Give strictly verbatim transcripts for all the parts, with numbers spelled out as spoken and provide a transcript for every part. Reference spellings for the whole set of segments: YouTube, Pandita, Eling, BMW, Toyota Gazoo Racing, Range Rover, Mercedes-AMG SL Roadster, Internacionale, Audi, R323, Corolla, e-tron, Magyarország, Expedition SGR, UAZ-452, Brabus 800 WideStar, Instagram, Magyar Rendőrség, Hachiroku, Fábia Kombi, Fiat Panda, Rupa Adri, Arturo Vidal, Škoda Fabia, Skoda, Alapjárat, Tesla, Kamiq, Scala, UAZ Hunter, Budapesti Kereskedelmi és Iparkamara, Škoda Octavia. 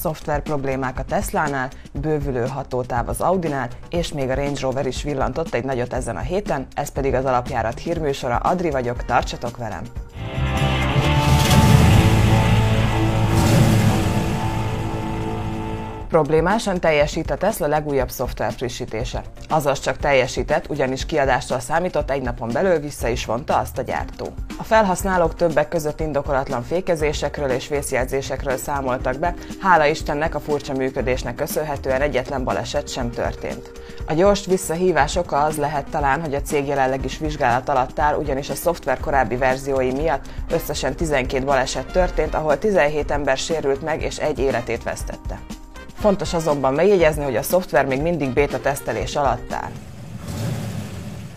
Szoftver problémák a Teslánál, bővülő hatótáv az Audinál, és még a Range Rover is villantott egy nagyot ezen a héten, ez pedig az Alapjárat hírműsora, Adri vagyok, tartsatok velem! Problémásan teljesít a Tesla legújabb szoftver frissítése. Azaz csak teljesített, ugyanis kiadásra számított, egy napon belül vissza is vonta azt a gyártó. A felhasználók többek között indokolatlan fékezésekről és vészjelzésekről számoltak be, hála Istennek a furcsa működésnek köszönhetően egyetlen baleset sem történt. A gyors visszahívás oka az lehet talán, hogy a cég jelenleg is vizsgálat alatt áll, ugyanis a szoftver korábbi verziói miatt összesen tizenkét baleset történt, ahol tizenhét ember sérült meg és egy életét vesztette. Fontos azonban megjegyezni, hogy a szoftver még mindig béta tesztelés alatt áll.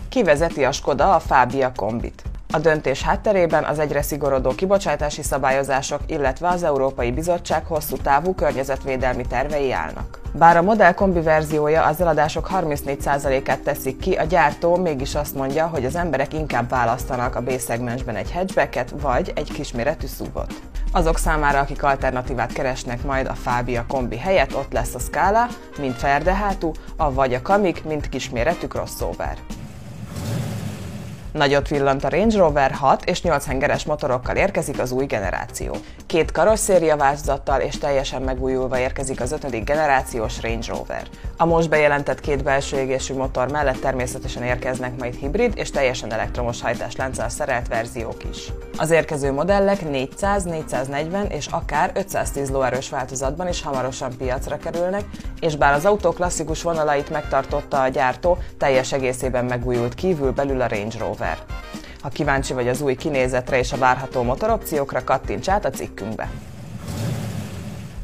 Kivezeti a Skoda a Fábia Kombit. A döntés hátterében az egyre szigorodó kibocsátási szabályozások, illetve az Európai Bizottság hosszú távú környezetvédelmi tervei állnak. Bár a modell kombi verziója az eladások harmincnégy százalékát teszik ki, a gyártó mégis azt mondja, hogy az emberek inkább választanak a B-szegmensben egy hatchbacket vagy egy kisméretű szúvot. Azok számára, akik alternatívát keresnek majd a Fábia Kombi helyett, ott lesz a Scala, mint ferdehátú, avagy a Kamiq, mint kisméretű crossover. Nagyot villant a Range Rover, hat és nyolc hengeres motorokkal érkezik az új generáció. Két karosszéria változattal és teljesen megújulva érkezik az ötödik generációs Range Rover. A most bejelentett két belső égésű motor mellett természetesen érkeznek majd hibrid és teljesen elektromos hajtáslánccal szerelt verziók is. Az érkező modellek négyszáz, négyszáznegyven és akár ötszáztíz lóerős változatban is hamarosan piacra kerülnek, és bár az autó klasszikus vonalait megtartotta a gyártó, teljes egészében megújult kívül-belül a Range Rover. Ha kíváncsi vagy az új kinézetre és a várható motoropciókra, kattints át a cikkünkbe.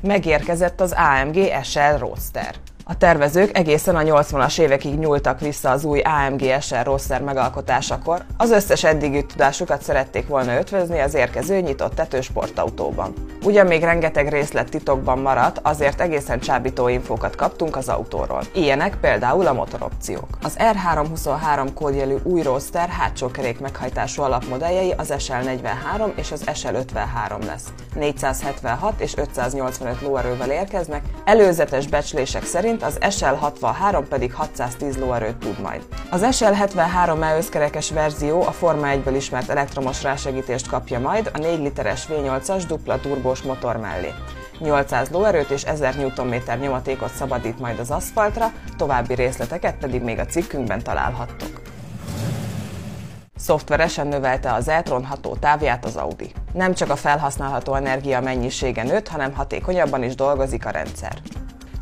Megérkezett az á em gé es el Roadster. A tervezők egészen a nyolcvanas évekig nyúltak vissza az új á em gé es el Roadster megalkotásakor, az összes eddigi tudásukat szerették volna ötvözni az érkező nyitott tető sportautóban. Ugyan még rengeteg részlet titokban maradt, azért egészen csábító infókat kaptunk az autóról. Ilyenek például a motoropciók. Az er háromszázhuszonhárom kódjelű új Roadster hátsó kerék meghajtású alapmodelljei az es el negyvenhárom és az es el ötvenhárom lesz. négyszázhetvenhat és ötszáznyolcvanöt lóerővel érkeznek, előzetes becslések szerint az es el hatvanhárom pedig hatszáztíz lóerőt tud majd. Az es el hetvenhárom e összkerekes verzió a Forma egyből ismert elektromos rásegítést kapja majd a négy literes vé nyolcas dupla turbós motor mellé. nyolcszáz lóerőt és ezer newtonméter nyomatékot szabadít majd az aszfaltra, további részleteket pedig még a cikkünkben találhattok. Szoftveresen növelte az e-tron hatótávját az Audi. Nem csak a felhasználható energia mennyisége nőtt, hanem hatékonyabban is dolgozik a rendszer.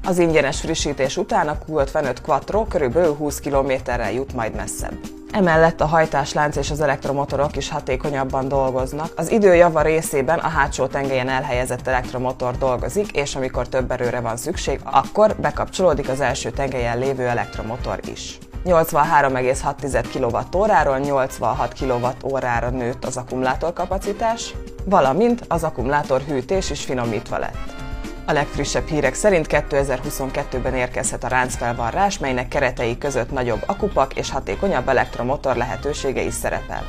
Az ingyenes frissítés után a kú ötvenöt quattro körülbelül húsz kilométerrel jut majd messzebb. Emellett a hajtáslánc és az elektromotorok is hatékonyabban dolgoznak, az idő java részében a hátsó tengelyen elhelyezett elektromotor dolgozik, és amikor több erőre van szükség, akkor bekapcsolódik az első tengelyen lévő elektromotor is. nyolcvanhárom egész hat kilovattóráról nyolcvanhat kilovattórára nőtt az akkumulátorkapacitás, valamint az akkumulátor hűtés is finomítva lett. A legfrissebb hírek szerint kétezer-huszonkettőben érkezhet a ráncfelvarrás, melynek keretei között nagyobb akupak és hatékonyabb elektromotor lehetősége is szerepel.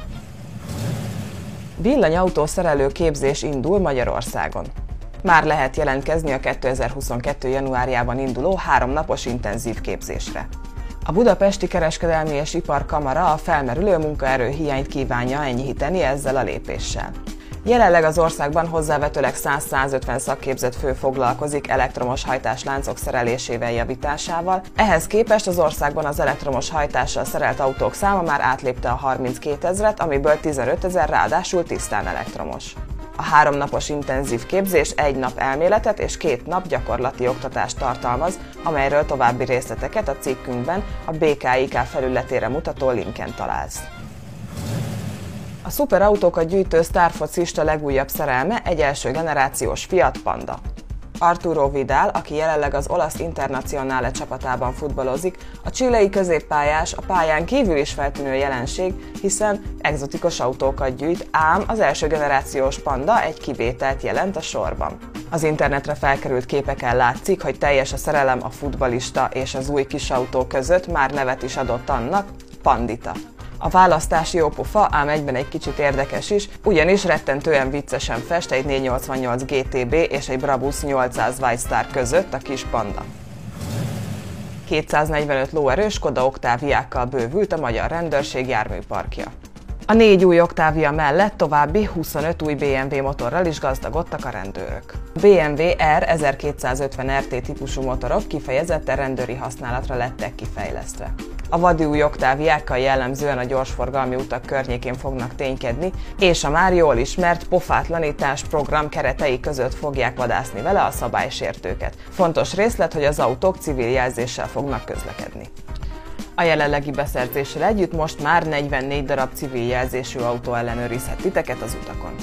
Villanyautószerelő képzés indul Magyarországon. Már lehet jelentkezni a kétezer-huszonkettő januárjában induló háromnapos intenzív képzésre. A Budapesti Kereskedelmi és Iparkamara a felmerülő munkaerő hiányt kívánja enyhíteni ezzel a lépéssel. Jelenleg az országban hozzávetőleg száz-százötven szakképzett fő foglalkozik elektromos hajtásláncok szerelésével, javításával, ehhez képest az országban az elektromos hajtással szerelt autók száma már átlépte a harminckétezret, amiből tizenötezer ráadásul tisztán elektromos. A háromnapos intenzív képzés egy nap elméletet és két nap gyakorlati oktatást tartalmaz, amelyről további részleteket a cikkünkben a bé ká i ká felületére mutató linken találsz. A szuperautókat gyűjtő sztárfocista legújabb szerelme egy első generációs Fiat Panda. Arturo Vidal, aki jelenleg az olasz Internacionale csapatában futballozik, a chilei középpályás a pályán kívül is feltűnő jelenség, hiszen egzotikus autókat gyűjt, ám az első generációs Panda egy kivételt jelent a sorban. Az internetre felkerült képeken látszik, hogy teljes a szerelem a futballista és az új kisautó között, már nevet is adott annak, Pandita. A választás jó pofa, ám egyben egy kicsit érdekes is, ugyanis rettentően viccesen fest egy négyszáznyolcvannyolc gé té bé és egy Brabus nyolcszáz WideStar között a kis Panda. kétszáznegyvenöt lóerős Škoda Octaviákkal bővült a Magyar Rendőrség járműparkja. A négy új Octavia mellett további huszonöt új bé em vé motorral is gazdagodtak a rendőrök. A bé em vé R ezerkétszázötven er té típusú motorok kifejezetten rendőri használatra lettek kifejlesztve. A vadi új Octaviákkal jellemzően a gyorsforgalmi utak környékén fognak ténykedni, és a már jól ismert pofátlanítás program keretei között fogják vadászni vele a szabálysértőket. Fontos részlet, hogy az autók civil jelzéssel fognak közlekedni. A jelenlegi beszerzéssel együtt most már negyvennégy darab civil jelzésű autó ellenőrizhet titeket az utakon.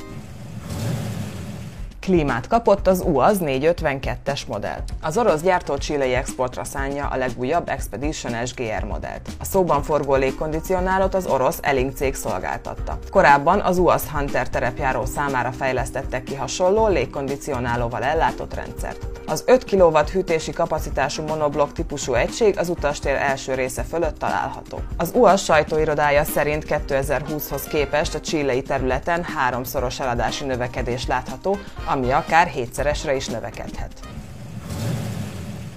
Klímát kapott az u á zé négyszázötvenkettes modell. Az orosz gyártó chilei exportra szánja a legújabb Expedition es gé er modellt. A szóban forgó légkondicionálót az orosz Eling cég szolgáltatta. Korábban az u á zé Hunter terepjáró számára fejlesztettek ki hasonló légkondicionálóval ellátott rendszert. Az öt kilowatt hűtési kapacitású monoblokk típusú egység az utastér első része fölött található. Az u á zé sajtóirodája szerint kétezerhúszhoz képest a chilei területen háromszoros eladási növekedés látható, ami akár hétszeresre is növekedhet.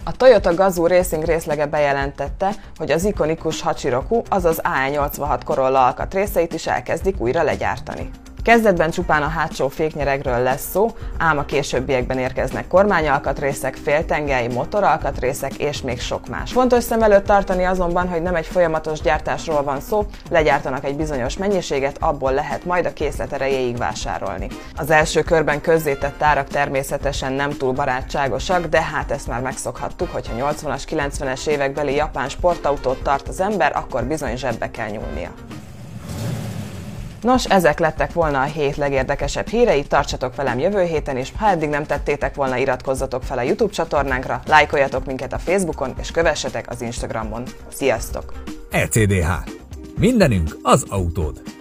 A Toyota Gazoo Racing részlege bejelentette, hogy az ikonikus Hachiroku, azaz á é nyolcvanhat korolla alkatrészeit is elkezdik újra legyártani. Kezdetben csupán a hátsó féknyeregről lesz szó, ám a későbbiekben érkeznek kormányalkatrészek, féltengely, motoralkatrészek és még sok más. Fontos szem előtt tartani azonban, hogy nem egy folyamatos gyártásról van szó, legyártanak egy bizonyos mennyiséget, abból lehet majd a készlet erejéig vásárolni. Az első körben közzétett árak természetesen nem túl barátságosak, de hát ezt már megszokhattuk, hogyha nyolcvanas, kilencvenes évekbeli japán sportautót tart az ember, akkor bizony zsebbe kell nyúlnia. Nos, ezek lettek volna a hét legérdekesebb hírei, tartsatok velem jövő héten is, ha eddig nem tettétek volna, iratkozzatok fel a YouTube csatornánkra, lájkoljatok minket a Facebookon és kövessetek az Instagramon. Sziasztok! e cé dé há. Mindenünk az autód!